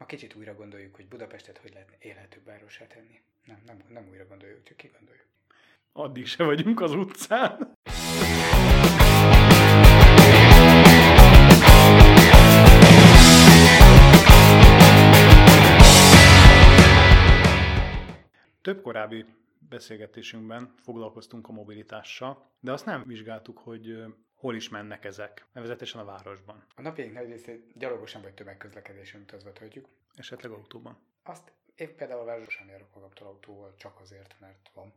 Ma kicsit újra gondoljuk, hogy Budapestet hogy lehetne élhetőbb várossá tenni. Nem újra gondoljuk, csak kigondoljuk. Addig se vagyunk az utcán. Több korábbi beszélgetésünkben foglalkoztunk a mobilitással, de azt nem vizsgáltuk, hogy hol is mennek ezek, nevezetesen a városban. A napjaink nagy részét gyalogosan vagy tömegközlekedésen utazva töltjük. Esetleg autóban. Azt épp például a várososan járok magamtól autóval csak azért, mert van.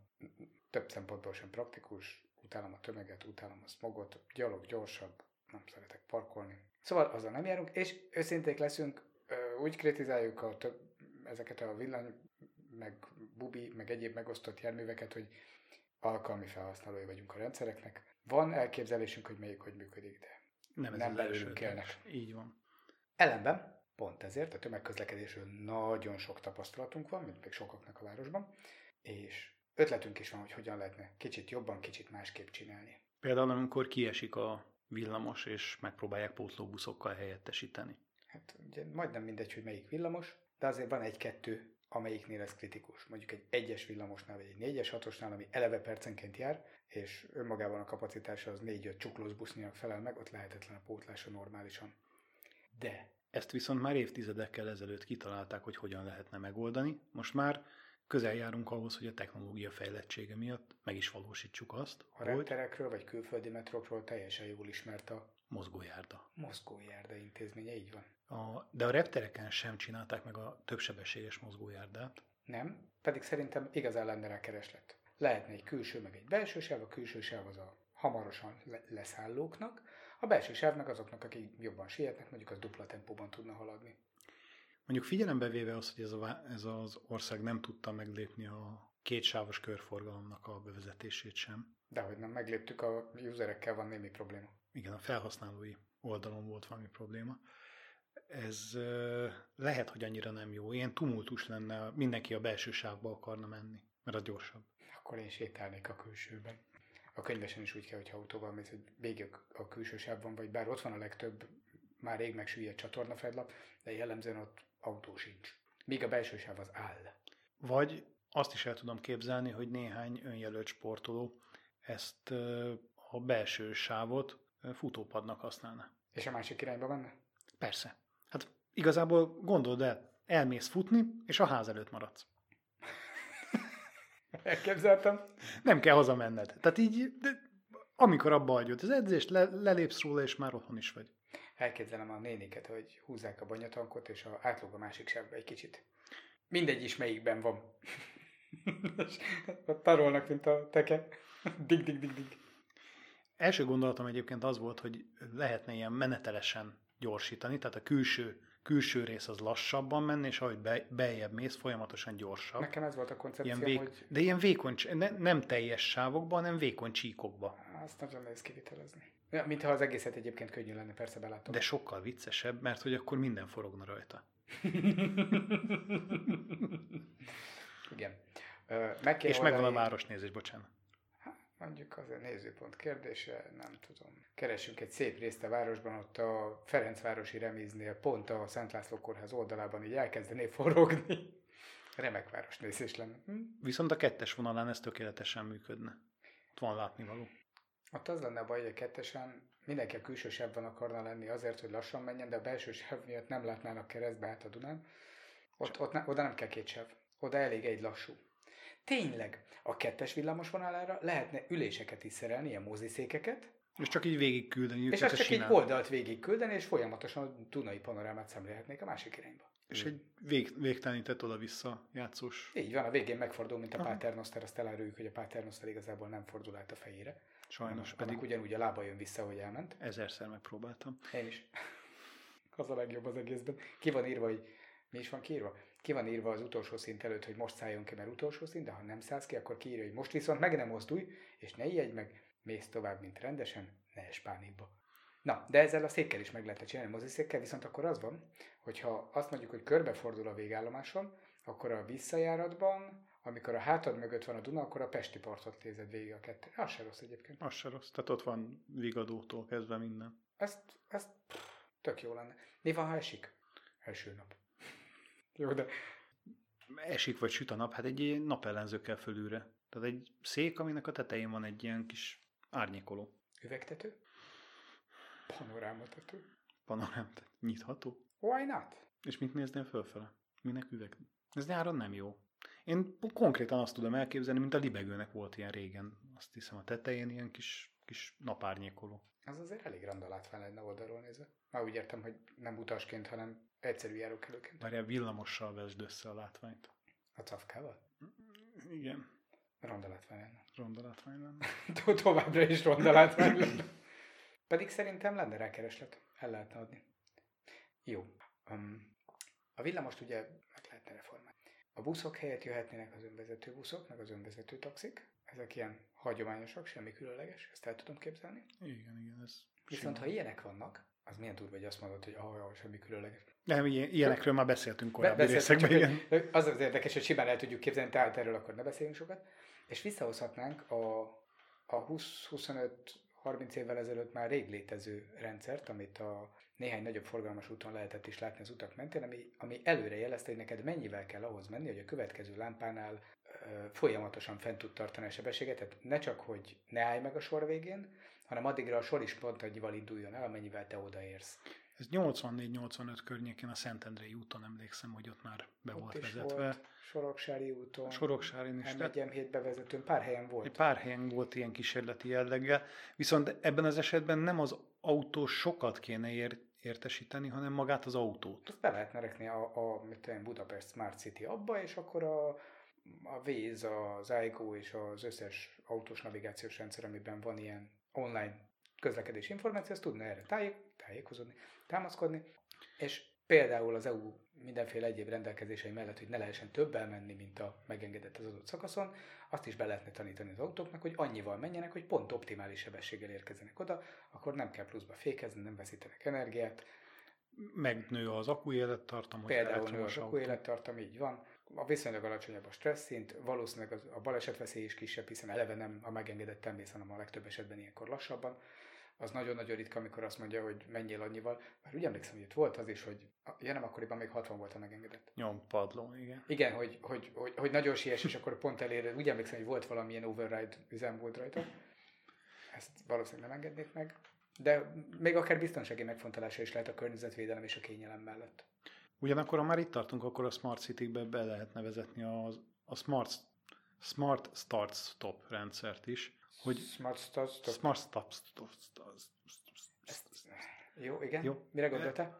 Több szempontból sem praktikus, utálom a tömeget, utálom a szmogot, gyalog gyorsabb, nem szeretek parkolni. Szóval azzal nem járunk, és őszinték leszünk, úgy kritizáljuk ezeket a villany, meg bubi, meg egyéb megosztott járműveket, hogy alkalmi felhasználói vagyunk a rendszereknek. Van elképzelésünk, hogy melyik hogy működik, de nem belőlünk élnek. Így van. Ellenben, pont ezért a tömegközlekedésről nagyon sok tapasztalatunk van, mint még sokaknak a városban, és ötletünk is van, hogy hogyan lehetne kicsit jobban, kicsit másképp csinálni. Például, amikor kiesik a villamos, és megpróbálják pótlóbuszokkal helyettesíteni. Hát ugye majdnem mindegy, hogy melyik villamos, de azért van egy-kettő, amelyiknél ez kritikus. Mondjuk egy 1-es villamosnál, vagy egy 4-es, 6-osnál, ami eleve percenként jár, és önmagában a kapacitása az 4-5 csuklós busznak felel meg, ott lehetetlen a pótlása normálisan. De ezt viszont már évtizedekkel ezelőtt kitalálták, hogy hogyan lehetne megoldani. Most már közel járunk ahhoz, hogy a technológia fejlettsége miatt meg is valósítsuk azt. A repterekről vagy külföldi metrókról teljesen jól ismert a mozgójárda. Mozgójárda intézménye, így van. De a reptereken sem csinálták meg a többsebességes mozgójárdát. Nem, pedig szerintem igazán lenne rá kereslet. Lehetne egy külső, meg egy belső sáv, a külső sáv az a hamarosan leszállóknak, a belső sáv meg azoknak, akik jobban sietnek, mondjuk az dupla tempóban tudna haladni. Mondjuk figyelembe véve azt, hogy ez az ország nem tudta meglépni a kétsávos körforgalomnak a bevezetését sem. Dehogy nem, megléptük, a userekkel van némi probléma. Igen, a felhasználói oldalon volt valami probléma. Ez lehet, hogy annyira nem jó. Ilyen tumultus lenne, mindenki a belső sávba akarna menni, mert az gyorsabb. Akkor én sétálnék a külsőben. A könyvesen is úgy kell, hogyha autóval mész, hogy végig a külső sávban vagy, bár ott van a legtöbb, már rég megsüllyedt csatornafedlap, de jellemzően ott autó sincs. Míg a belső sáv az áll. Vagy azt is el tudom képzelni, hogy néhány önjelölt sportoló ezt a belső sávot futópadnak használna. És a másik irányba menne? Persze. Hát igazából gondold el, elmész futni, és a ház előtt maradsz. Elképzeltem. Nem kell hazamenned. Tehát így, amikor abba hagyod az edzést, lelépsz róla, és már otthon is vagy. Elképzelem a néniket, hogy húzzák a banyatankot, és átlóg a másik sávba egy kicsit. Mindegy is, melyikben van. Tarolnak, mint a teke. Dig. Első gondolatom egyébként az volt, hogy lehetne ilyen menetelesen gyorsítani, tehát a külső rész az lassabban menne, és ahogy beljebb mész, folyamatosan gyorsabb. Nekem ez volt a koncepcióm, hogy... De ilyen vékony, nem teljes sávokba, hanem vékony csíkokba. Azt nagyon nehéz kivitelezni. Ja, mintha az egészet egyébként könnyű lenne, persze belátom. De sokkal viccesebb, mert hogy akkor minden forogna rajta. Igen. És megvan a városnézés, bocsánat. Mondjuk az a nézőpont kérdése, nem tudom. Keresünk egy szép részt a városban, ott a Ferencvárosi Remíznél, pont a Szent László Kórház oldalában így elkezdené forogni. Remek városnézés lenne. Viszont a 2-es vonalán ez tökéletesen működne. Ott van látnivaló. Ott az lenne a baj, hogy a 2-esen mindenki a külső sávban akarna lenni azért, hogy lassan menjen, de a belső sáv miatt nem látnának keresztbe át a Dunán. Oda nem kell 2 sáv. Oda elég egy lassú. Tényleg, a 2-es villamos vonalára lehetne üléseket is szerelni, ilyen moziszékeket. És csak így végigküldeni. És azt csak így oldalt végigküldeni, és folyamatosan a Dunai panorámát szemlélhetnék a másik irányba. És egy végtelenített oda-vissza játszós. Így van, a végén megfordul, mint a paternoszter, azt eláruljuk, hogy a paternoszter igazából nem fordul át a fejére. Sajnos pedig. Ugyanúgy a lába jön vissza, hogy elment. 1000-szer megpróbáltam. Én is. Az a legjobb az egészben. Ki van írva, hogy mi is van kiírva? Ki van írva az utolsó szint előtt, hogy most szálljon ki, mert utolsó szint, de ha nem szállsz ki, akkor kiírja, hogy most viszont meg nem mozdulj, és ne ijedj meg, mész tovább, mint rendesen, ne es pánikba. Na, de ezzel a székkel is meg lehet csinálni, moziszékkel, viszont akkor az van, hogyha azt mondjuk, hogy körbefordul a végállomáson, akkor a visszajáratban, amikor a hátad mögött van a Duna, akkor a pesti partot nézed végig a 2. Az se rossz egyébként. Az se rossz, tehát ott van Vigadótól kezdve minden. Ezt tök jó lenne. Mi van, ha esik? Első nap. Jó, de... Esik vagy süt a nap, hát egy napellenzőkkel fölülre. Tehát egy szék, aminek a tetején van egy ilyen kis árnyékoló. Üvegtető? Panorámatető? Panorámatető. Nyitható? Why not? És mit néznél fölfele? Minek üveg? Ez nyáron nem jó. Én konkrétan azt tudom elképzelni, mint a libegőnek volt ilyen régen. Azt hiszem a tetején ilyen kis napárnyékoló. Az azért elég randalátvány lenne oldalról nézve. Már úgy értem, hogy nem utasként, hanem egyszerű járókelőként. Várjál, villamossal vesd össze a látványt. A cafkával? Igen. Randalátvány lenne. Randalátvány lenne. Továbbra is randalátvány lenne. Pedig szerintem lenne rá kereslet. El lehetne adni. Jó. A villamost ugye meg lehetne reformálni. A buszok helyett jöhetnének az önvezető buszok, meg az önvezető taxik. Ezek ilyen hagyományosak, semmi különleges, ezt el tudom képzelni. Igen, ez viszont simán. Ha ilyenek vannak, az milyen durva, hogy azt mondod, hogy semmi különleges. Nem, ilyenekről már beszéltünk korábbi részekben, igen. Az az érdekes, hogy simán el tudjuk képzelni, tehát erről akkor ne beszéljünk sokat. És visszahozhatnánk a 20-25-30 évvel ezelőtt már rég létező rendszert, amit a néhány nagyobb forgalmas úton lehetett is látni az utak mentén, ami előre jelezte, hogy neked mennyivel kell ahhoz menni, hogy a következő lámpánál folyamatosan fent tud tartani a sebességet, tehát ne csak, hogy ne állj meg a sor végén, hanem addigra a sor is pont annyival induljon el, amennyivel te odaérsz. Ez 84-85 környékén a Szentendrei úton emlékszem, hogy ott már be ott volt vezetve. Volt, Soroksári úton, M7 bevezetőn, pár helyen volt. Pár helyen volt ilyen kísérleti jelleggel, viszont ebben az esetben nem az autó sokat kéne értesíteni, hanem magát az autót. Ezt be lehetne rekni a Budapest Smart City abba, és akkor a Waze, az iGO és az összes autós navigációs rendszer, amiben van ilyen online közlekedési információ, azt tudna erre tájékozódni, támaszkodni, és például az EU mindenféle egyéb rendelkezései mellett, hogy ne lehessen többel menni, mint a megengedett az adott szakaszon, azt is be lehetne tanítani az autóknak, hogy annyival menjenek, hogy pont optimális sebességgel érkezzenek oda, akkor nem kell pluszba fékezni, nem veszítenek energiát. Megnő az akkuélettartam, hogy például nő az akkuélettartam, így van. A viszonylag alacsonyabb a stressz szint, valószínűleg a balesetveszély is kisebb, hiszen eleve nem a megengedett mész, hanem a legtöbb esetben ilyenkor lassabban. Az nagyon-nagyon ritka, amikor azt mondja, hogy menjél annyival. Már úgy emlékszem, hogy itt volt az is, hogy nem akkoriban még 60 volt a megengedett. Nyompadló, igen. Igen, hogy nagyon siess, és akkor pont elér. Úgy emlékszem, hogy volt valamilyen override üzem volt rajta. Ezt valószínűleg nem engednék meg. De még akár biztonsági megfontolása is lehet a környezetvédelem és a kényelem mellett. Ugyanakkor, ha már itt tartunk, akkor a Smart City-be be lehetne vezetni a Smart Start Stop rendszert is. Hogy Smart Stop. Jó, igen. Jó. Mire gondoltál?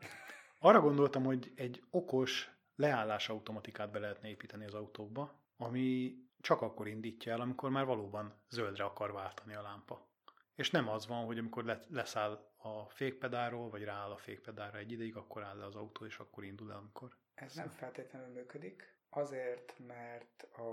Arra gondoltam, hogy egy okos leállás automatikát be lehetne építeni az autókba, ami csak akkor indítja el, amikor már valóban zöldre akar váltani a lámpa. És nem az van, hogy amikor leszáll a fékpedáról, vagy rááll a fékpedálra egy ideig, akkor áll le az autó, és akkor indul el, amikor... Ez nem feltétlenül működik, azért, mert a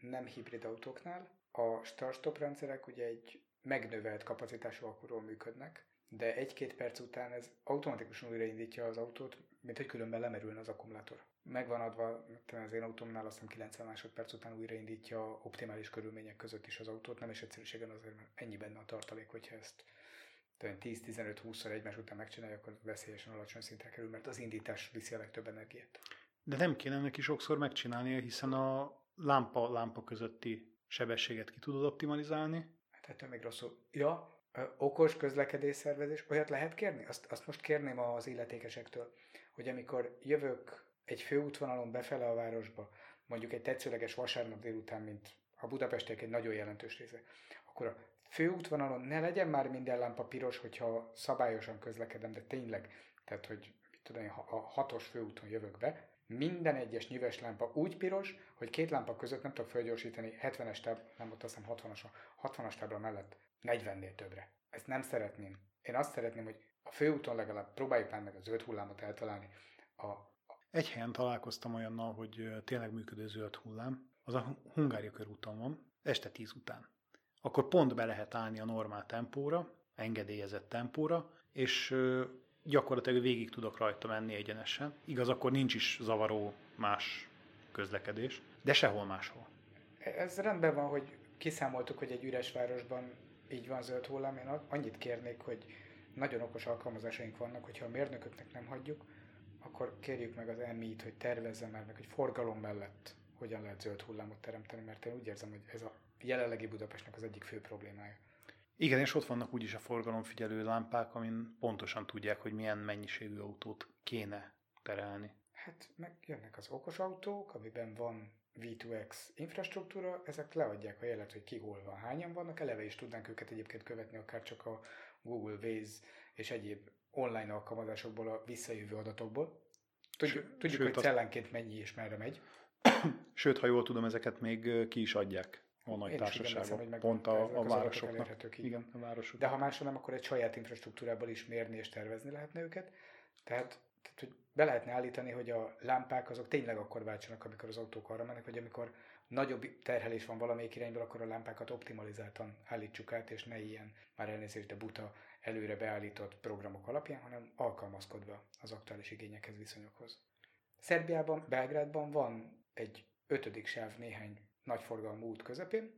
nem hibrid autóknál a start-stop rendszerek ugye egy megnövelt kapacitású akkuról működnek, de 1-2 perc után ez automatikusan újraindítja az autót, mint hogy különben lemerülne az akkumulátor. Megvan adva, az én autómnál aztán 90 másodperc után újraindítja optimális körülmények között is az autót, nem és egyszerűségen azért, mert ennyi benne a tartalék, hogyha ezt 10-15-20-szor egymás után megcsinálja, akkor veszélyesen alacsony szintre kerül, mert az indítás viszi a legtöbb energiát. De nem kéne neki sokszor megcsinálnia, hiszen a lámpa közötti sebességet ki tudod optimalizálni. Hát ettől még rosszul. Ja, okos közlekedésszervezés, olyat lehet kérni? Azt most kérném az illetékesektől, hogy amikor jövök egy főútvonalon befele a városba, mondjuk egy tetszőleges vasárnap délután, mint a budapestiek egy nagyon jelentős része, akkor a főútvonalon ne legyen már minden lámpa piros, hogyha szabályosan közlekedem, de tényleg, tehát hogy a 6-os főúton jövök be, minden egyes nyíves lámpa úgy piros, hogy 2 lámpa között nem tudok fölgyorsítani 70-es tábla, nem ott azt hiszem 60-as tábla mellett 40-nél többre. Ezt nem szeretném. Én azt szeretném, hogy a főúton legalább próbáljuk már meg a zöld hullámot eltalálni. Egy helyen találkoztam olyannal, hogy tényleg működő zöld hullám, az a Hungária körúton van, este 10 után. Akkor pont be lehet állni a normál tempóra, engedélyezett tempóra, és gyakorlatilag végig tudok rajta menni egyenesen. Igaz, akkor nincs is zavaró más közlekedés, de sehol máshol. Ez rendben van, hogy kiszámoltuk, hogy egy üres városban így van zöld hullám. Én annyit kérnék, hogy nagyon okos alkalmazásaink vannak, hogyha a mérnököknek nem hagyjuk, akkor kérjük meg az M7-t, hogy tervezze már meg, hogy forgalom mellett hogyan lehet zöld hullámot teremteni, mert én úgy érzem, hogy ez a jelenlegi Budapestnek az egyik fő problémája. Igen, és ott vannak úgyis a forgalomfigyelő lámpák, amin pontosan tudják, hogy milyen mennyiségű autót kéne terelni. Hát megjönnek az okos autók, amiben van V2X infrastruktúra, ezek leadják a jelet, hogy ki hol van, hányan vannak, eleve is tudnánk őket egyébként követni, akár csak a Google Waze és egyéb online alkalmazásokból, a visszajövő adatokból. Tudjuk, hogy cellánként mennyi és merre megy. Sőt, ha jól tudom, ezeket még ki is adják a nagy társaságok, pont a városoknak. Igen, a városok. De ha máshol nem, akkor egy saját infrastruktúrából is mérni és tervezni lehetne őket. Tehát hogy be lehetne állítani, hogy a lámpák azok tényleg akkor váltsanak, amikor az autók arra mennek, hogy amikor nagyobb terhelés van valamelyik irányból, akkor a lámpákat optimalizáltan állítsuk át, és ne ilyen, már elnézést, de buta, előre beállított programok alapján, hanem alkalmazkodva az aktuális igényekhez, viszonyokhoz. Szerbiában, Belgrádban van egy 5. sáv néhány nagyforgalmú út közepén,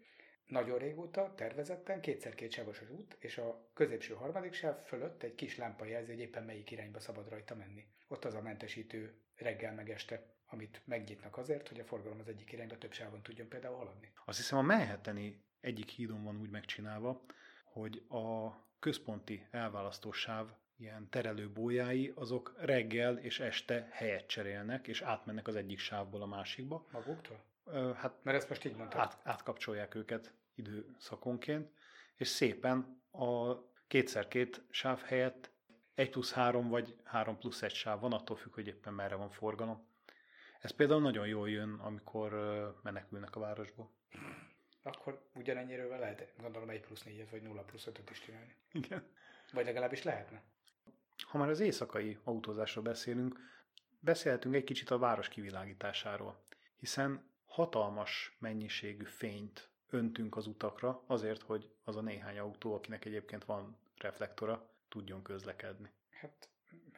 nagyon régóta tervezetten 2x2 sávos az út, és a középső 3. sáv fölött egy kis lámpa jelzi, hogy éppen melyik irányba szabad rajta menni. Ott az a mentesítő reggel meg este, amit megnyitnak azért, hogy a forgalom az egyik irányba több sávon tudjon például haladni. Azt hiszem, a Manhattani egyik hídon van úgy megcsinálva, hogy a központi elválasztó sáv ilyen terelő bójái, azok reggel és este helyet cserélnek, és átmennek az egyik sávból a másikba. Maguktól? Hát, mert ezt most így mondtad. Átkapcsolják őket időszakonként, és szépen a 2x2 sáv helyett 1+3 vagy 3+1 sáv van, attól függ, hogy éppen merre van forgalom. Ez például nagyon jól jön, amikor menekülnek a városból. Akkor ugyanennyiről lehet, gondolom, 1+4-et vagy 0+5-öt is csinálni. Igen. Vagy legalábbis lehetne. Ha már az éjszakai autózásról beszélünk, beszélhetünk egy kicsit a város kivilágításáról, hiszen hatalmas mennyiségű fényt öntünk az utakra azért, hogy az a néhány autó, akinek egyébként van reflektora, tudjon közlekedni. Hát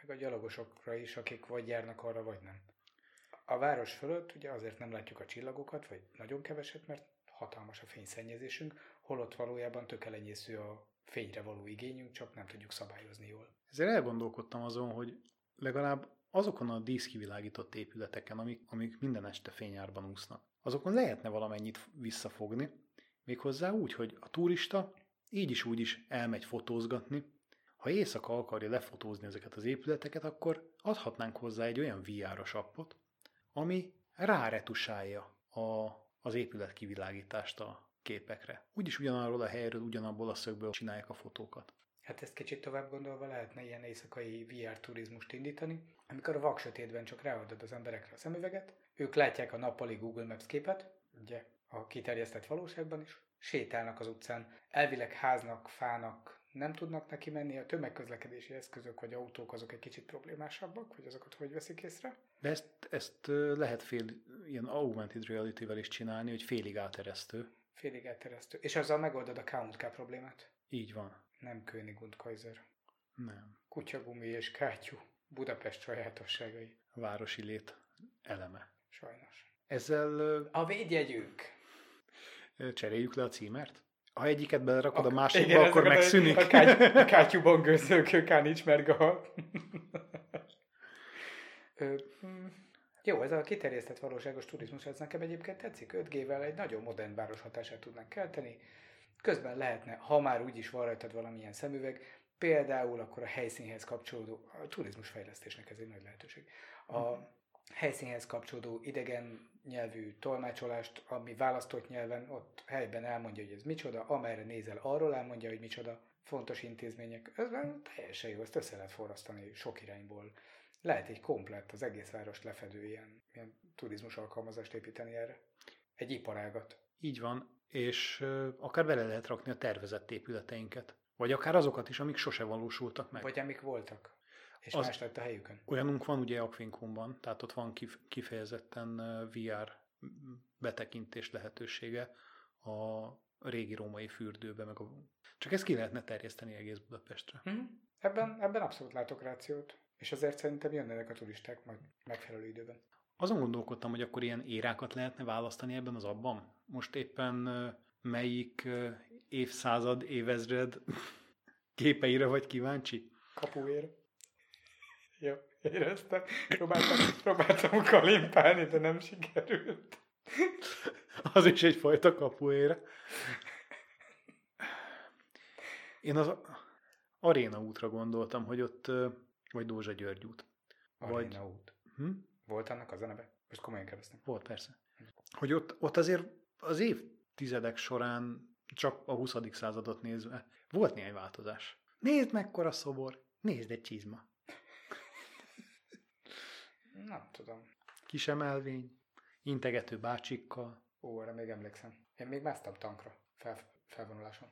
meg a gyalogosokra is, akik vagy járnak arra, vagy nem. A város fölött ugye azért nem látjuk a csillagokat, vagy nagyon keveset, mert hatalmas a fényszennyezésünk, holott valójában tök elenyésző a fényre való igényünk, csak nem tudjuk szabályozni jól. Ezért elgondolkodtam azon, hogy legalább azokon a díszkivilágított épületeken, amik minden este fényárban úsznak, azokon lehetne valamennyit visszafogni, méghozzá úgy, hogy a turista így is úgy is elmegy fotózgatni. Ha éjszaka akarja lefotózni ezeket az épületeket, akkor adhatnánk hozzá egy olyan VR-os appot, ami ráretusálja az épület kivilágítást a képekre. Úgyis ugyanarról a helyről, ugyanabból a szögből csinálják a fotókat. Hát ezt kicsit tovább gondolva lehetne ilyen éjszakai VR turizmust indítani, amikor a vaksötétben csak ráadod az emberekre a szemüveget, ők látják a nappali Google Maps képet, ugye a kiterjesztett valóságban is, sétálnak az utcán, elvileg háznak, fának nem tudnak neki menni, a tömegközlekedési eszközök vagy autók azok egy kicsit problémásabbak, vagy azokat hogy veszik észre? De ezt lehet ilyen augmented reality-vel is csinálni, hogy félig áteresztő. Félig áteresztő. És azzal megoldod a K&K problémát? Így van. Nem König und Kaiser. Nem. Kutyagumi és kátyú. Budapest sajátosságai. Városi lét eleme. Sajnos. Ezzel... A védjegyünk! Cseréljük le a címert. Ha egyiket belerakod a másikba, igen, akkor megszűnik. A kátyúban gőzöl, kökán nincs merga. Jó, ez a kiterjesztett valóságos turizmus, ez nekem egyébként tetszik. 5G-vel egy nagyon modern város hatását tudnánk kelteni. Közben lehetne, ha már úgyis van rajtad valamilyen szemüveg, például akkor a helyszínhez kapcsolódó, a turizmusfejlesztésnek ez egy nagy lehetőség, a helyszínhez kapcsolódó idegen nyelvű tolmácsolást, ami választott nyelven ott helyben elmondja, hogy ez micsoda, amerre nézel, arról elmondja, hogy micsoda, fontos intézmények, ez teljesen jó, ezt össze lehet forrasztani sok irányból. Lehet egy komplett, az egész várost lefedő ilyen turizmus alkalmazást építeni erre. Egy iparágat. Így van. És akár bele lehet rakni a tervezett épületeinket. Vagy akár azokat is, amik sose valósultak meg. Vagy amik voltak, és az más lett a helyükön. Olyanunk van ugye Aquincumban, tehát ott van kifejezetten VR betekintés lehetősége a régi római fürdőbe. Csak ezt ki lehetne terjeszteni egész Budapestre. Ebben abszolút látok rációt, és azért szerintem jönnek a turisták majd megfelelő időben. Azon gondolkodtam, hogy akkor ilyen érákat lehetne választani ebben az abban. Most éppen melyik évszázad, évezred képeire vagy kíváncsi? Kapuér. Jó. éreztem. Próbáltam kalimpálni, de nem sikerült. Az is egyfajta kapuér. Én az Aréna útra gondoltam, hogy ott, vagy Dózsa György út. Aréna út. Hm? Volt annak az a neve? Most komolyan kérdeztem. Volt, persze. Hogy ott azért az évtizedek során, csak a 20. századot nézve, volt néhány változás. Nézd mekkora szobor, nézd egy csizma. Nem tudom. Kis emelvény, integető bácsikkal. Ó, erre még emlékszem. Én még másztam tankra, felvonuláson.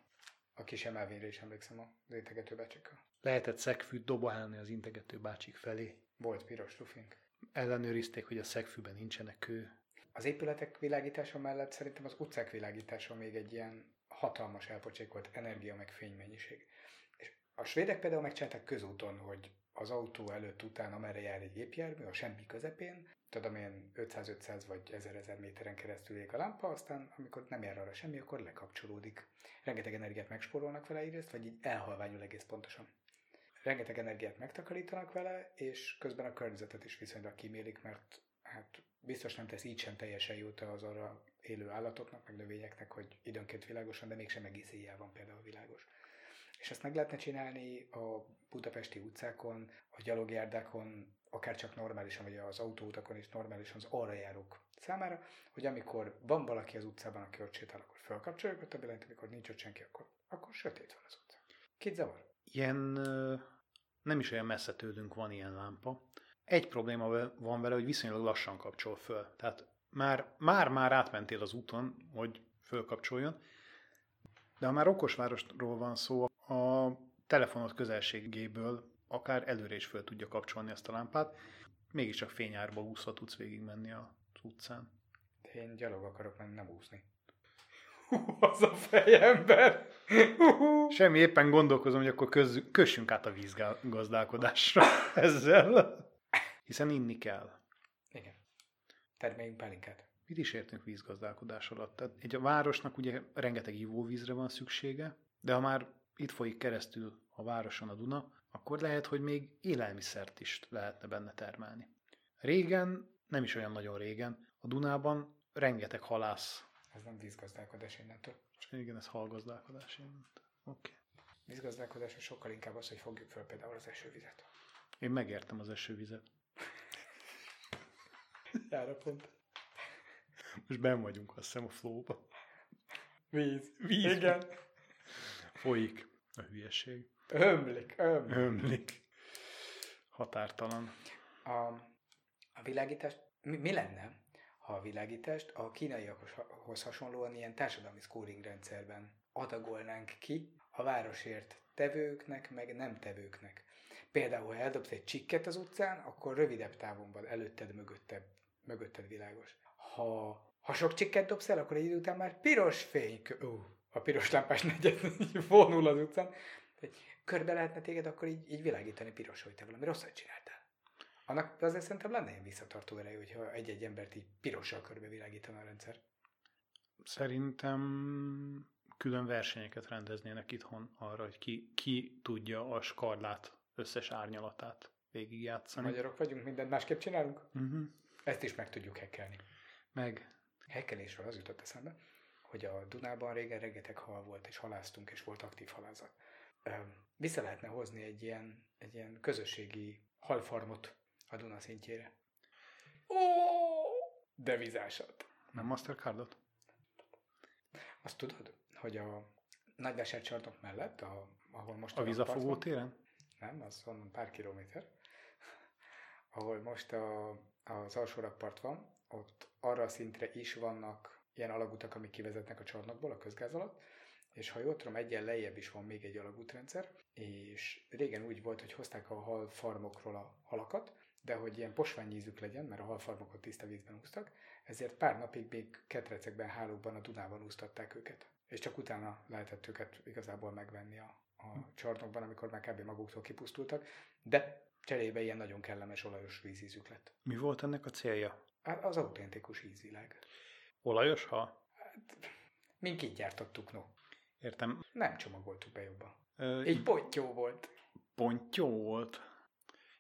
A kis emelvényre is emlékszem az integető bácsikkal. Lehetett szegfűt dobálni az integető bácsik felé. Volt piros rufink. Ellenőrizték, hogy a szegfűben nincsenek kő. Az épületek világítása mellett szerintem az utcák világítása még egy ilyen hatalmas elpocsékolt energia meg fénymennyiség. És a svédek például megcsinálták közúton, hogy az autó előtt után, amerre jár egy gépjármű, a semmi közepén, tudom én 500-500 vagy 1000-1000 méteren keresztül ég a lámpa, aztán amikor nem jár arra semmi, akkor lekapcsolódik. Rengeteg energiát megspórolnak vele egyrészt, vagy így elhalványul egész pontosan. Rengeteg energiát megtakarítanak vele, és közben a környezetet is viszonylag kímélik, mert hát biztos nem tesz így sem teljesen jót az arra élő állatoknak, meg növényeknek, hogy időnként világosan, de mégsem egész éjjel van például világos. És ezt meg lehetne csinálni a budapesti utcákon, a gyalogjárdákon, akár csak normálisan, vagy az autóutakon is normálisan az arra járók számára, hogy amikor van valaki az utcában, aki ott sétál, akkor felkapcsoljuk, ott a billentyűt, amikor nincs ott senki, akkor sötét van az utca. Kit zavar? Ilyen, nem is olyan messze tőlünk van ilyen lámpa. Egy probléma van vele, hogy viszonylag lassan kapcsol föl. Tehát már átmentél az úton, hogy fölkapcsoljon. De ha már okosvárosról van szó, a telefonod közelségéből akár előre is föl tudja kapcsolni ezt a lámpát. Mégiscsak fényárba úszva tudsz végigmenni az utcán. De én gyalog akarok menni, nem úszni. Az a fejemben! Semmi, éppen gondolkozom, hogy akkor kössünk át a vízgazdálkodásra ezzel. Hiszen inni kell. Igen. Termeljünk pálinkát. Mit is értünk vízgazdálkodás alatt? Tehát egy a városnak ugye rengeteg ivóvízre van szüksége, de ha már itt folyik keresztül a városon a Duna, akkor lehet, hogy még élelmiszert is lehetne benne termelni. Régen, nem is olyan nagyon régen, a Dunában rengeteg halász. Ez nem vízgazdálkodás innentől. Igen, ez halgazdálkodás innentől. Oké. Vízgazdálkodás sokkal inkább az, hogy fogjuk föl például az esővizet. Én megértem az esővizet. Jár a pont. Most benn vagyunk, azt hiszem, a flow-ba. Víz. Igen. Folyik a hülyeség. Ömlik. Határtalan. A világítást, mi lenne, ha a világítást a kínaiakhoz hasonlóan ilyen társadalmi scoring rendszerben adagolnánk ki a városért tevőknek, meg nem tevőknek? Például, ha eldobsz egy csikket az utcán, akkor rövidebb távon van előtted, mögötted világos. Ha sok csikket dobsz el, akkor egy idő után már piros fény, a piros lámpás negyed vonul az utcán, körbe lehetne téged akkor így világítani piros, hogy te valami rosszat csináltál. Annak azért szerintem lenne ilyen visszatartó ereje, hogyha egy-egy embert így pirossal körbe világítana a rendszer. Szerintem külön versenyeket rendeznének itthon arra, hogy ki tudja a skarlát összes árnyalatát végigjátszani. Magyarok vagyunk, mindent másképp csinálunk? Uh-huh. Ezt is meg tudjuk hekkelni. Hekkelésről az jutott eszembe, hogy a Dunában régen rengeteg hal volt, és halásztunk, és volt aktív halászat. Vissza lehetne hozni egy ilyen közösségi halfarmot a Duna szintjére. Devizásat. Nem Mastercardot? Azt tudod, hogy a Nagy csarnok mellett, ahol most a vízafogó téren? Nem, az onnan pár kilométer. Ahol most az alsó rakpart van, ott arra a szintre is vannak ilyen alagutak, amik kivezetnek a csarnokból, a közgáz alatt, és ha jól tudom, egyen lejjebb is van még egy alagútrendszer, és régen úgy volt, hogy hozták a halfarmokról a halakat, de hogy ilyen posványízük legyen, mert a halfarmokot tiszta vízben úsztak, ezért pár napig még ketrecekben, hálókban a Dunában úsztatták őket. És csak utána lehetett őket igazából megvenni a csarnokban, amikor már kb. Maguktól kipusztultak, de cserébe ilyen nagyon kellemes olajos vízízük lett. Mi volt ennek a célja? Hát az autentikus ízvilág. Olajos hal? Hát, mink így gyártottuk, no. Értem. Nem csomagoltuk be jobban. Egy pontyó volt.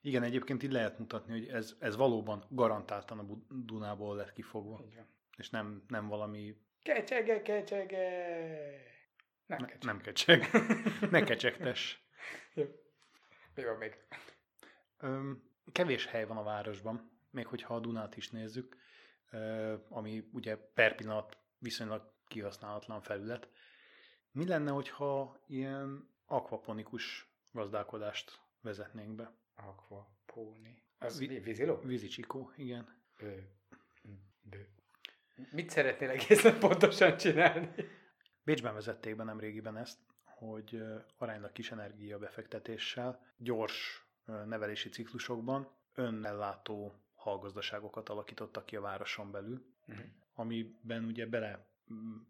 Igen, egyébként így lehet mutatni, hogy ez valóban garantáltan a Dunából lett kifogva. Igen. És nem valami... Kecsege! Nem kecseg. Ne kecsegtess. Jó. Mi van még? Kevés hely van a városban, még hogyha a Dunát is nézzük, ami ugye per pillanat viszonylag kihasználatlan felület. Mi lenne, hogyha ilyen akvaponikus gazdálkodást vezetnénk be? Akvaponi. Az víziló? Vízicsikó, igen. Mit szeretnél egészen pontosan csinálni? Bécsben vezették be nemrégiben ezt, hogy aránylag kis energia befektetéssel, gyors nevelési ciklusokban önellátó halgazdaságokat alakítottak ki a városon belül, amiben ugye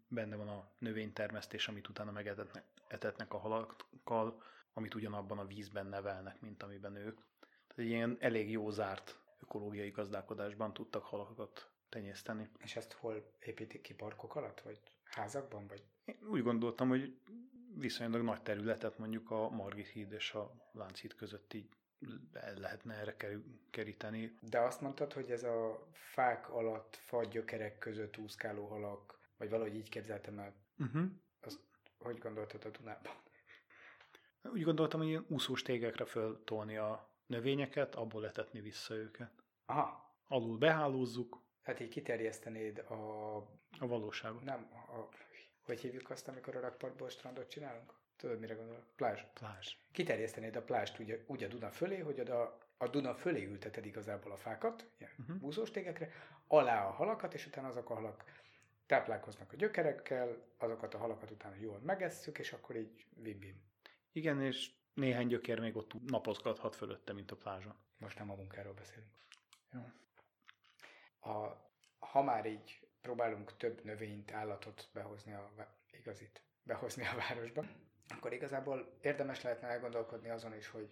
benne van a növénytermesztés, amit utána megetetnek a halakkal, amit ugyanabban a vízben nevelnek, mint amiben ők. Tehát ilyen elég jó zárt ökológiai gazdálkodásban tudtak halakat tenyészteni. És ezt hol építik ki, parkok alatt, vagy házakban? Vagy? Én úgy gondoltam, hogy viszonylag nagy területet mondjuk a Margit híd és a Lánc híd között így lehetne erre keríteni. De azt mondtad, hogy ez a fák alatt, fagyökerek között úszkáló halak, vagy valahogy így képzeltem el. Azt hogy gondoltad a Dunában? Úgy gondoltam, hogy ilyen úszós tégekre föltolni a növényeket, abból letetni vissza őket. Aha. Alul behálózzuk. Hát így kiterjesztenéd a valóságot. Nem, hogy hívjuk azt, amikor a rakpartból strandot csinálunk? Tudod, mire gondolok? Plázs. Kiterjesztenéd a plázst úgy a Duna fölé, hogy a Duna fölé ülteted igazából a fákat, ilyen úszós tégekre, alá a halakat, és utána azok a halak táplálkoznak a gyökerekkel, azokat a halakat utána jól megesszük, és akkor így vim-vim. Igen, és néhány gyökér még ott napozgathat fölötte, mint a plázson. Most nem a munkáról beszélünk. Jó. Ha már így próbálunk több növényt, állatot behozni a városba, akkor igazából érdemes lehetne elgondolkodni azon is, hogy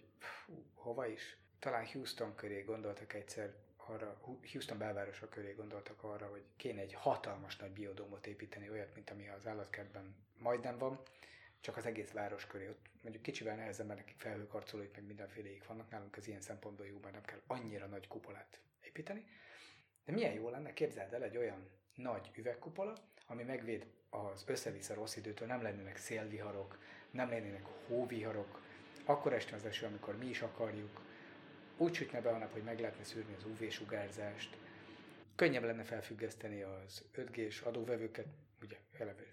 hova is. Talán Houston köré gondoltak egyszer arra, Houston belvárosa köré gondoltak arra, hogy kéne egy hatalmas nagy biodómot építeni, olyat, mint ami az állatkertben majdnem van, csak az egész város köré. Ott mondjuk kicsivel nehezebb, mert nekik felhőkarcolóik, meg mindenféleik vannak, nálunk ez ilyen szempontból jó, mert nem kell annyira nagy kupolát építeni. De milyen jó lenne, képzeld el, egy olyan nagy üvegkupola, ami megvéd az össze-vissza rossz időtől, nem lennének szélviharok, nem lennének hóviharok, akkor este az eső, amikor mi is akarjuk, úgy sütne be a nap, hogy meg lehetne szűrni az UV-sugárzást, könnyebb lenne felfüggeszteni az 5G-s adóvevőket, ugye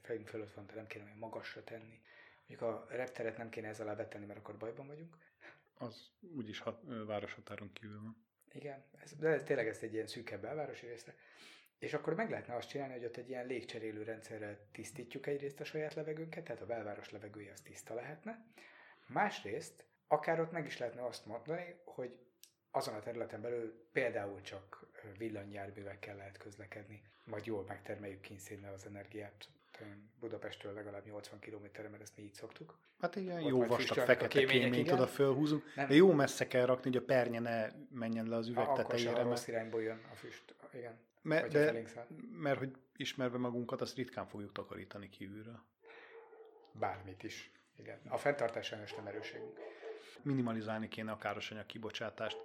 fejünk fölött van, de nem kéne olyan magasra tenni, mondjuk a repteret nem kéne ez alá betenni, mert akkor bajban vagyunk. Az úgyis városhatáron kívül van. Igen, de tényleg ez egy ilyen szűkebb belvárosi részre. És akkor meg lehetne azt csinálni, hogy ott egy ilyen légcserélő rendszerrel tisztítjuk egyrészt a saját levegőnket, tehát a belváros levegője az tiszta lehetne. Másrészt akár ott meg is lehetne azt mondani, hogy azon a területen belül például csak villanyjárművekkel lehet közlekedni, majd jól megtermeljük kínszénnel az energiát. Budapesttől legalább 80 km-re, mert ezt mi így szoktuk. Hát igen, ott jó vastag fekete kéményt oda fölhúzunk. De jó messze kell rakni, hogy a pernye ne menjen le az üveg tetejére. Akkor se a rossz irányból jön a füst. Igen. Mert hogy ismerve magunkat, azt ritkán fogjuk takarítani kívülről. Bármit is. Igen. A fenntartás sajnos nem erőségünk. Minimalizálni kéne a károsanyag kibocsátást.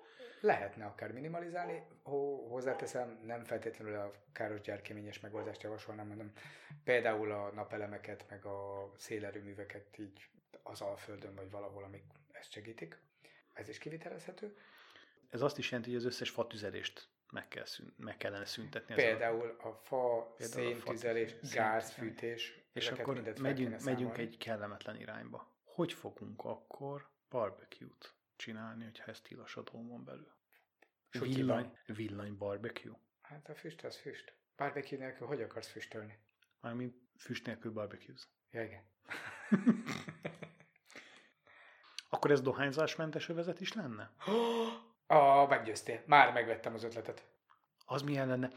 Lehetne akár minimalizálni, hozzáteszem, nem feltétlenül a káros gyárkéményes megoldást javasolnám, hanem például a napelemeket, meg a szélerőműveket így az Alföldön, vagy valahol, amik ezt segítik. Ez is kivitelezhető. Ez azt is jelenti, hogy az összes fatüzelést meg kellene szüntetni. Például a fa, széntüzelés, gázfűtés. És akkor megyünk egy kellemetlen irányba. Hogy fogunk akkor barbecue-t csinálni, hogyha ez tilos a dómon belül? Villany barbecue? Hát a füst az füst. Barbecue nélkül hogy akarsz füstölni? Mármint füst nélkül barbecuez. Ja, igen. Akkor ez dohányzásmentes övezet is lenne? Meggyőztél. Már megvettem az ötletet. Az milyen lenne?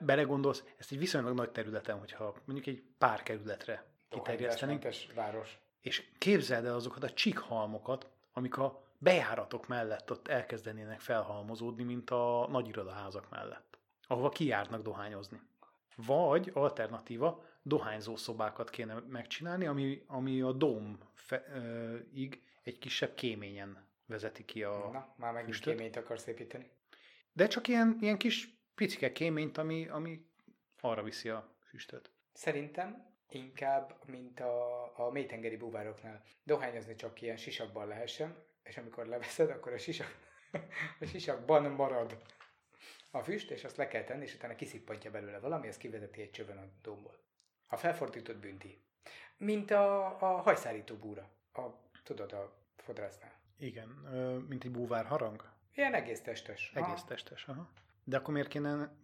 Belegondolsz, ezt egy viszonylag nagy területen, hogyha mondjuk egy pár kerületre kiterjesztenénk. Dohányzásmentes város. És képzeld el azokat a csíkhalmokat, amik a bejáratok mellett ott elkezdenének felhalmozódni, mint a nagy irodaházak mellett, ahova kijárnak dohányozni. Vagy alternatíva, dohányzó szobákat kéne megcsinálni, ami a dómig egy kisebb kéményen vezeti ki a... Na, már megint füstöt. Kéményt akarsz építeni. De csak ilyen kis picike kéményt, ami arra viszi a füstöt. Szerintem inkább, mint a mélytengeri búvároknál. Dohányozni csak ilyen sisakban lehessen, és amikor leveszed, akkor a sisakban marad a füst, és azt le kell tenni, és utána kiszippantja belőle valami, ezt kivezeti egy csövön a dómból. A felfordított bünti. Mint a hajszárító búra. Tudod, a fodrásznál. Igen, mint egy búvárharang? Ilyen egész testes. Egész testes, aha. De akkor miért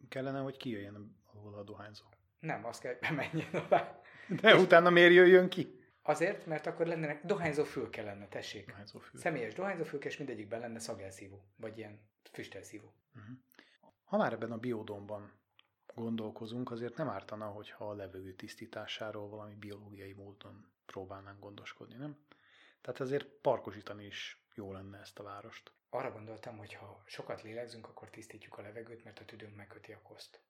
kellene, hogy kijöjjön alól a dohányzó? Nem, azt kell, hogy bemenjen alá. De utána miért jöjjön ki? Azért, mert akkor lennének dohányzófülke lenne, tessék. Dohányzófülke. Személyes dohányzófülke, és mindegyikben lenne szagelszívó, vagy ilyen füstelszívó. Uh-huh. Ha már ebben a biódomban gondolkozunk, azért nem ártana, hogyha a levegő tisztításáról valami biológiai módon próbálnánk gondoskodni, nem? Tehát azért parkosítani is jó lenne ezt a várost. Arra gondoltam, hogy ha sokat lélegzünk, akkor tisztítjuk a levegőt, mert a tüdőnk megköti a koszt.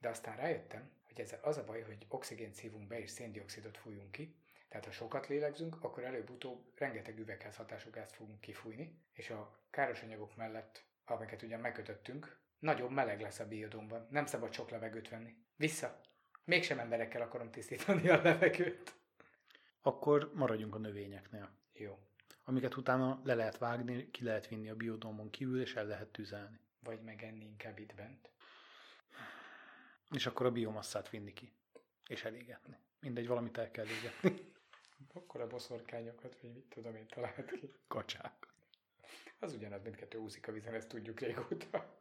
De aztán rájöttem, hogy ezzel az a baj, hogy oxigént szívunk be és széndioxidot fújunk ki, tehát ha sokat lélegzünk, akkor előbb-utóbb rengeteg üvegházhatású gázt fogunk kifújni, és a káros anyagok mellett, amiket ugyan megkötöttünk, nagyobb meleg lesz a biodomban, nem szabad sok levegőt venni. Vissza! Mégsem emberekkel akarom tisztítani a levegőt. Akkor maradjunk a növényeknél. Jó. Amiket utána le lehet vágni, ki lehet vinni a biodomon kívül, és el lehet tüzelni. Vagy megenni inkább itt bent. És akkor a biomasszát vinni ki. És elégetni. Mindegy, valamit el kell égetni. Akkor a boszorkányokat, vagy mit tudom én, talált ki. Kacsák. Az ugyanaz, mindkettő úszik a vízen, ezt tudjuk régóta.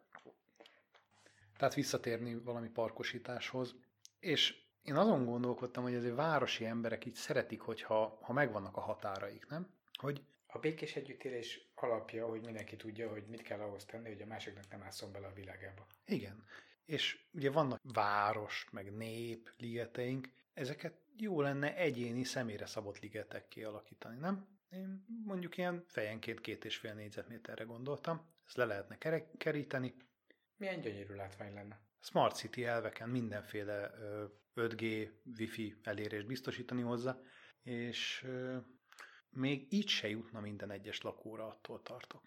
Tehát visszatérni valami parkosításhoz. És én azon gondolkodtam, hogy azért városi emberek így szeretik, hogyha megvannak a határaik, nem? Hogy a békés együttélés alapja, hogy mindenki tudja, hogy mit kell ahhoz tenni, hogy a másiknak nem ásszon bele a világába. Igen. És ugye vannak város, meg nép, ligeteink, ezeket jó lenne egyéni, személyre szabott ligetek kialakítani, nem? Én mondjuk ilyen fejenként 2,5 négyzetméterre gondoltam, ezt le lehetne keríteni. Milyen gyönyörű látvány lenne. Smart City elveken mindenféle 5G, Wi-Fi elérést biztosítani hozzá, és még így se jutna minden egyes lakóra, attól tartok.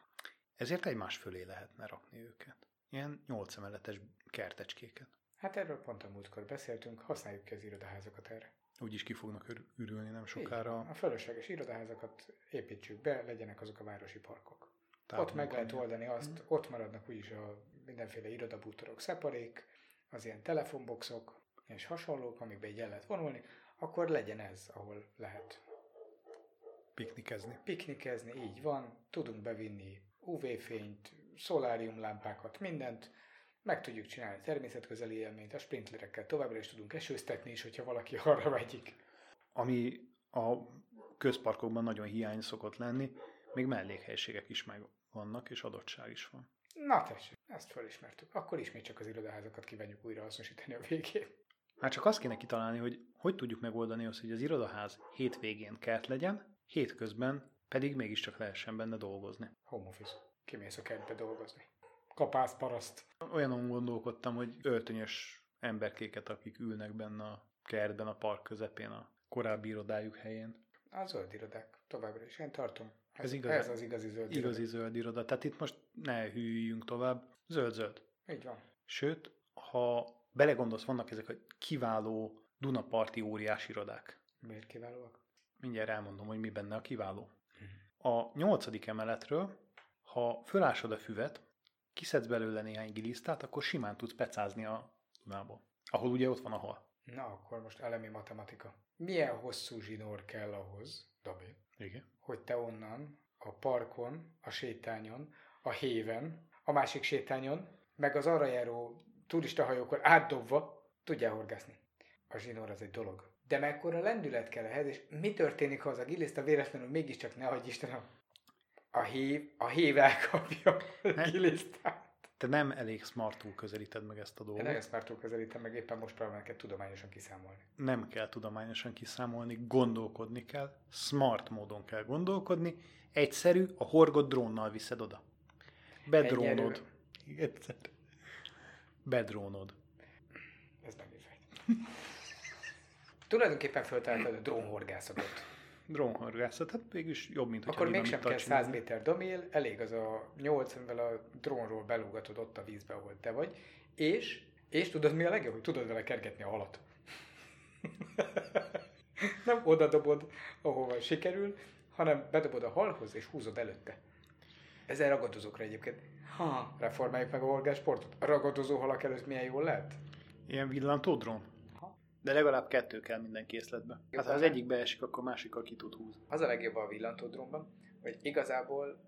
Ezért egymás fölé lehetne rakni őket. Ilyen 8 emeletes kertecskéket. Hát erről pont a múltkor beszéltünk, használjuk ki az irodaházakat erre. Úgyis ki fognak ürülni nem sokára. A fölösleges irodaházakat építsük be, legyenek azok a városi parkok. Ott meg lehet oldani azt, ott maradnak úgyis a mindenféle irodabútorok, szeparék, az ilyen telefonboxok és hasonlók, amikben így el lehet vonulni, akkor legyen ez, ahol lehet piknikezni. Piknikezni, így van, tudunk bevinni UV-fényt, szoláriumlámpákat, mindent, meg tudjuk csinálni természetközeli élményt, a sprinklerekkel továbbra is tudunk esőztetni is, hogyha valaki arra vágyik. Ami a közparkokban nagyon hiány szokott lenni, még mellékhelyiségek is meg vannak, és adottság is van. Na tessék, ezt felismertük. Akkor ismét csak az irodaházakat kívánjuk újra hasznosítani a végén. Már csak azt kéne kitalálni, hogy tudjuk megoldani azt, hogy az irodaház hétvégén kert legyen, hétközben pedig mégiscsak lehessen benne dolgozni. Home office. Kimész a kertbe dolgozni. Kapász paraszt. Olyanon gondolkodtam, hogy öltönyös emberkéket, akik ülnek benne a kertben, a park közepén, a korábbi irodájuk helyén. A zöld irodák továbbra is. Én tartom. Ez az igazi zöld iroda. Igazi zöld iroda. Tehát itt most ne hűljünk tovább. Zöld-zöld. Így van. Sőt, ha belegondolsz, vannak ezek a kiváló Dunaparti óriás irodák. Miért kiválóak? Mindjárt elmondom, hogy mi benne a kiváló. A 8. emeletről, ha fölásod a füvet, kiszedsz belőle néhány gilisztát, akkor simán tudsz pecázni a Dunából. Ahol ugye ott van a hal. Na, akkor most elemi matematika. Milyen hosszú zsinór kell ahhoz, Dabi? Igen. Hogy te onnan, a parkon, a sétányon, a héven, a másik sétányon, meg az arra járó turistahajókon átdobva tudjál horgászni. A zsinór az egy dolog. De mekkora lendület kell ehhez, és mi történik, ha az a giliszta véletlenül mégiscsak, ne hagyj Istenem, a hév elkapja a gilisztát. Te nem elég smartul közelíted meg ezt a dolgot. Te nem smartul közelítem meg, éppen most próbálom neked tudományosan kiszámolni. Nem kell tudományosan kiszámolni, gondolkodni kell, smart módon kell gondolkodni, egyszerű, a horgott drónnal viszed oda. Bedrónod. Egyszer. Bedrónod. Ez megint fejt. Tulajdonképpen föltáltad a drónhorgászatot. drónhadászat, hát mégis jobb, mint hogyha... Akkor mégsem kell 100 méter domél, elég az a 80-vel a drónról belúgatod ott a vízbe, ahol te vagy, és tudod mi a legjobb, hogy tudod vele kergetni a halat. Nem oda dobod, ahova sikerül, hanem bedobod a halhoz, és húzod előtte. Ezzel ragadozókra egyébként. Ha, reformáljuk meg a horgásportot. A ragadozó halak előtt milyen jól lehet? Ilyen villantó drón. De legalább 2 kell minden készletbe. Hát ha az egyik beesik, akkor másikkal ki tud húzni. Az a legjobb a villantó drónban, hogy igazából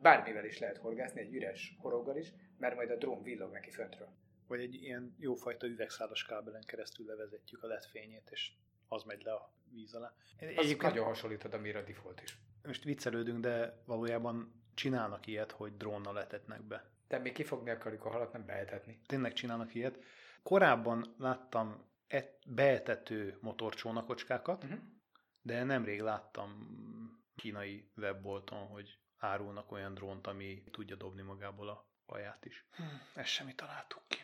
bármivel is lehet horgászni, egy üres horoggal is, mert majd a drón villog neki föntről. Vagy egy ilyen jófajta üvegszálas kábelen keresztül levezetjük a LED-fényét, és az megy le a víz alá. Egyébként nagyon hasonlítod, amire a default is. Most viccelődünk, de valójában csinálnak ilyet, hogy drónnal etetnek be. De még kifogni akarjuk a halat, nem beetetni. Tényleg csinálnak ilyet. Korábban láttam beetető motorcsónakocskákat, de nemrég láttam kínai webbolton, hogy árulnak olyan drónt, ami tudja dobni magából a haját is. Ezt sem mi találtuk ki.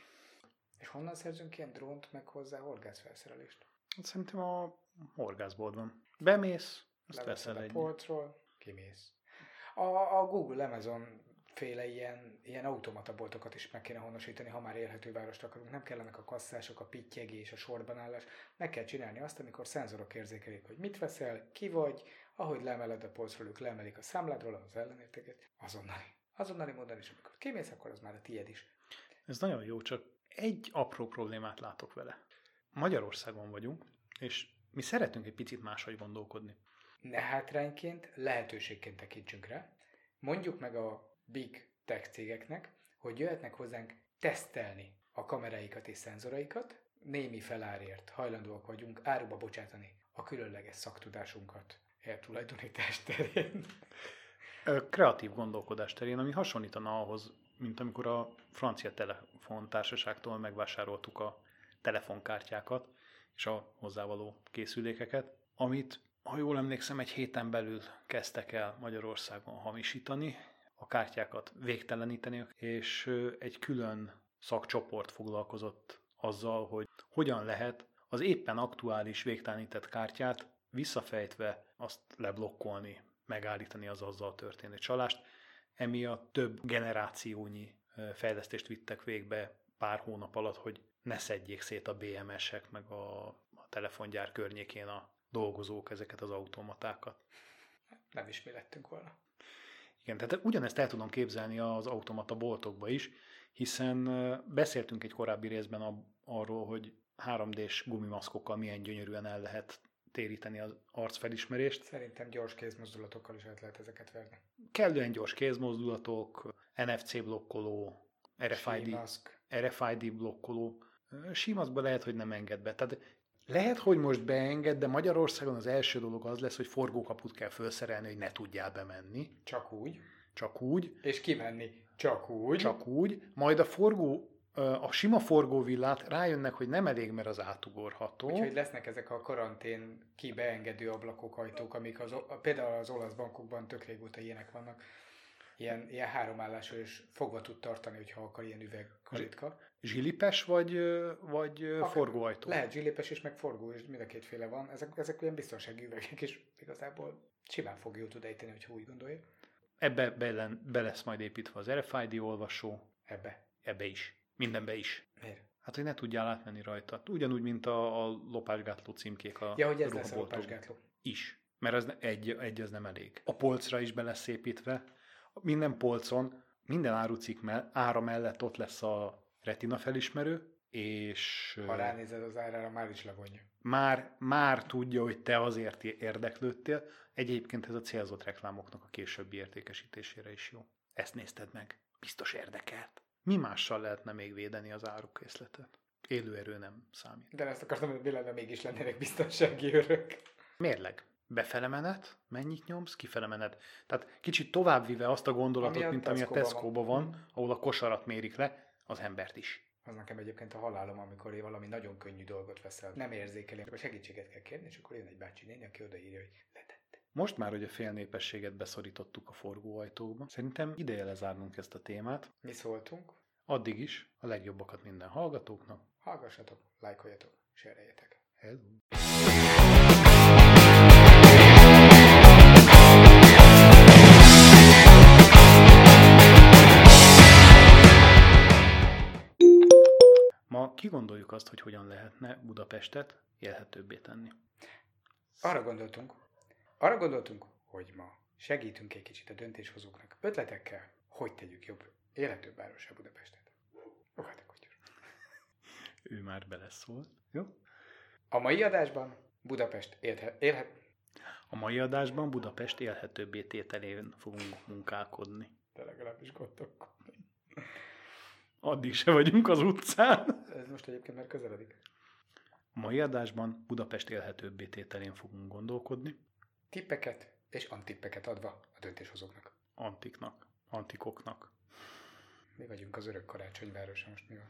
És honnan szerzünk ilyen drónt, meg hozzá horgászfelszerelést? Hát szerintem a horgászboltban. Bemész, azt veszel egy... polcról, kimész. A Google Amazon féle ilyen automata boltokat is meg kéne honosítani, ha már élhető várost akarunk. Nem kellenek a kasszások, a pittyegés, a sorbanállás. Meg kell csinálni azt, amikor szenzorok érzékelik, hogy mit veszel, ki vagy, ahogy lemeled a polcról, ők lemelik a számládról az ellenértéket. Azonnali módon is, amikor kimész, akkor az már a tiéd is. Ez nagyon jó, csak egy apró problémát látok vele. Magyarországon vagyunk, és mi szeretünk egy picit máshogy gondolkodni. Ne hátrányként, lehetőségként tekintsünk rá. Mondjuk meg a big tech cégeknek, hogy jöhetnek hozzánk tesztelni a kameráikat és szenzoraikat, némi felárért hajlandóak vagyunk áruba bocsátani a különleges szaktudásunkat eltulajdonítás terén. Kreatív gondolkodás terén, ami hasonlítana ahhoz, mint amikor a francia telefontársaságtól megvásároltuk a telefonkártyákat és a hozzávaló készülékeket, amit, ha jól emlékszem, egy héten belül kezdtek el Magyarországon hamisítani, a kártyákat végteleníteni, és egy külön szakcsoport foglalkozott azzal, hogy hogyan lehet az éppen aktuális végtelenített kártyát visszafejtve azt leblokkolni, megállítani az azzal történő csalást. Emiatt több generációnyi fejlesztést vittek végbe pár hónap alatt, hogy ne szedjék szét a BMS-ek meg a telefongyár környékén a dolgozók ezeket az automatákat. Nem is mi lettünk volna. Igen, tehát ugyanezt el tudom képzelni az automata boltokba is, hiszen beszéltünk egy korábbi részben arról, hogy 3D-s gumimaszkokkal milyen gyönyörűen el lehet téríteni az arcfelismerést. Szerintem gyors kézmozdulatokkal is el lehet ezeket verni. Kellően gyors kézmozdulatok, NFC blokkoló, RFID blokkoló. Símaszkba lehet, hogy nem enged be. Tehát lehet, hogy most beenged, de Magyarországon az első dolog az lesz, hogy forgókaput kell felszerelni, hogy ne tudjál bemenni. Csak úgy. És kimenni. Csak úgy. Majd a sima forgóvillát rájönnek, hogy nem elég, mert az átugorható. Úgyhogy lesznek ezek a karantén kibeengedő ablakok, ajtók, amik például az olasz bankokban tök régóta ilyenek vannak. Ilyen háromállású, és fogva tud tartani, hogyha akar, ilyen üvegkaritka. Zsilipes vagy forgóajtó? Lehet zsilipes is, meg forgó is, mind a kétféle van. Ezek olyan biztonsági üvegek, és igazából simán fog jól tud ejteni, hogyha úgy gondolja. Ebbe be lesz majd építve az RFID olvasó. Ebbe is. Mindenbe is. Miért? Hát, hogy ne tudjál átmenni rajta. Ugyanúgy, mint a lopásgátló címkék a ruhaboltokban. Ja, hogy ez lesz a lopásgátló. Is. Mert az egy az nem elég. A polcra is be lesz építve. Minden polcon, minden árucikk ára mellett ott lesz a retina felismerő, és... Ha ránézed az árára, már is levonja. Már tudja, hogy te azért érdeklődtél. Egyébként ez a célzott reklámoknak a későbbi értékesítésére is jó. Ezt nézted meg. Biztos érdekelt. Mi mással lehetne még védeni az árukészletet? Élőerő nem számít. De ezt akartam, hogy véletlenül mégis lennének biztonsági őrök. Mérleg. Befele menet, mennyit nyomsz, kifele menet. Tehát kicsit továbbvive azt a gondolatot, mint ami a Tesco-ban van, ahol a kosarat mérik le, az embert is. Az nekem egyébként a halálom, amikor valami nagyon könnyű dolgot veszel, nem érzékeli, akkor segítséget kell kérni, és akkor jön egy bácsi néni, aki odaírja, hogy letette. Most már, hogy a fél népességet beszorítottuk a forgóajtókba, szerintem ideje lezárnunk ezt a témát. Mi szóltunk? Addig is a legjobbakat minden hallgatóknak. Hallgassatok, lájkoljatok, sereljetek. Hello. kigondoljuk azt, hogy hogyan lehetne Budapestet élhetőbbé tenni. Arra gondoltunk, hogy ma segítünk egy kicsit a döntéshozóknak ötletekkel, hogy tegyük jobb, élhetőbb várossá Budapestet. Ő már beleszól. Jó? A mai adásban Budapest élhetőbbé tételén fogunk munkálkodni. De legalábbis gondolkodni. Addig se vagyunk az utcán. Ez most egyébként már közeledik. A mai adásban Budapest élhetőbbé tételén fogunk gondolkodni. Tippeket és antippeket adva a döntéshozóknak. Antiknak. Antikoknak. Mi vagyunk az örök karácsonyvárosa, most mi van?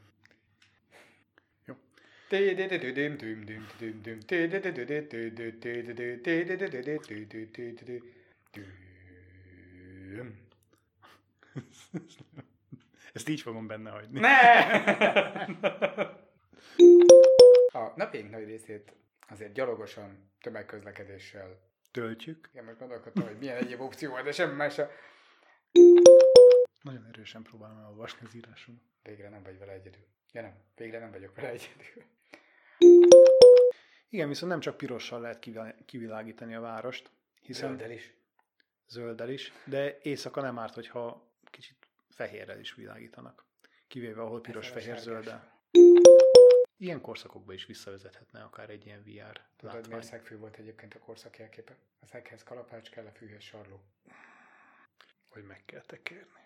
Jó. Ezt így fogom benne hagyni. Ne! A napjaink nagy részét azért gyalogosan, tömegközlekedéssel töltjük. Igen, most gondolkodtam, hogy milyen egyéb opció van, de semmi más a... Nagyon erősen próbálom elolvasni az írásomat. Végre nem vagy vele egyedül. Ja nem, végre nem vagyok vele egyedül. Igen, viszont nem csak pirossal lehet kivilágítani a várost. Hiszen Zölddel is, de éjszaka nem árt, hogyha kicsit fehérrel is világítanak. Kivéve, ahol piros-fehér-zölddel. Ilyen korszakokba is visszavezethetne akár egy ilyen VR látvány. Tudod, milyen szegfű volt egyébként a korszak jelképe? A szeghez kalapács kell, a fűhez sarló. Hogy meg kell tekerni.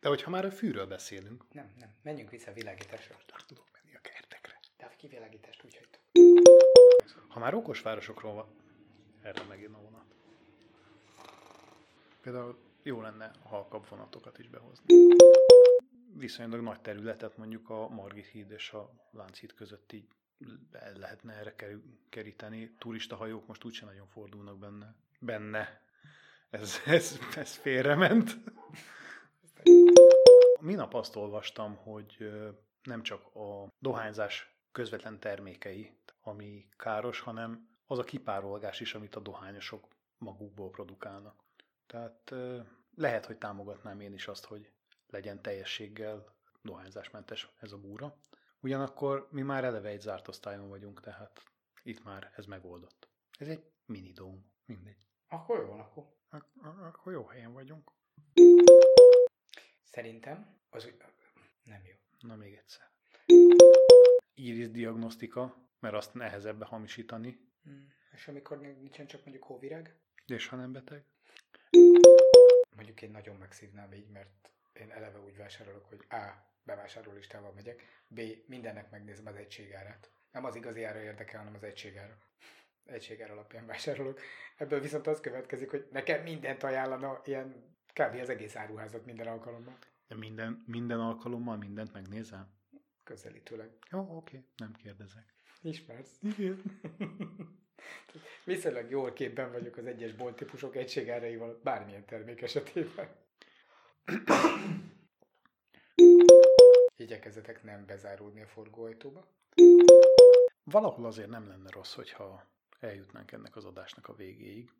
De hogyha már a fűről beszélünk... Nem. Menjünk vissza a világításra. Most tudok menni a kertekre. De a kivilágítást úgy hagytuk. Ha már okos városokról van... Erre megint a vonat. Például jó lenne a halkabb vonatokat is behozni. Viszonylag nagy területet, mondjuk a Margit híd és a Lánc híd között így lehetne erre keríteni. Turistahajók most úgyse nagyon fordulnak benne. Ez félrement. Minap azt olvastam, hogy nem csak a dohányzás közvetlen termékei, ami káros, hanem az a kipárolgás is, amit a dohányosok magukból produkálnak. Tehát lehet, hogy támogatnám én is azt, hogy legyen teljességgel dohányzásmentes ez a búra. Ugyanakkor mi már eleve egy zárt osztályon vagyunk, tehát itt már ez megoldott. Ez egy mini dóm, mindegy. Akkor jó van, akkor jó helyen vagyunk. Szerintem az nem jó. Na még egyszer. Íris diagnosztika, mert azt nehezebb hamisítani. És amikor nincsen csak mondjuk hóvirág? És ha nem beteg? Mondjuk én nagyon megszívnám így, mert én eleve úgy vásárolok, hogy A. bevásárlólistával megyek, B. mindennek megnézem az egységárát. Nem az igazi ára érdekel, hanem az egységára. Egységár alapján vásárolok. Ebből viszont az következik, hogy nekem mindent ajánlana ilyen kb. Az egész áruházat minden alkalommal. De minden alkalommal mindent megnézel? Közelítőleg. Jó, oké. Nem kérdezek. Ismersz? Igen. Viszonylag jól képben vagyok az egyes bolttípusok egységáraival bármilyen termék esetében. Igyekezzetek nem bezárulni a forgóajtóba. Valahol azért nem lenne rossz, hogyha eljutnánk ennek az adásnak a végéig.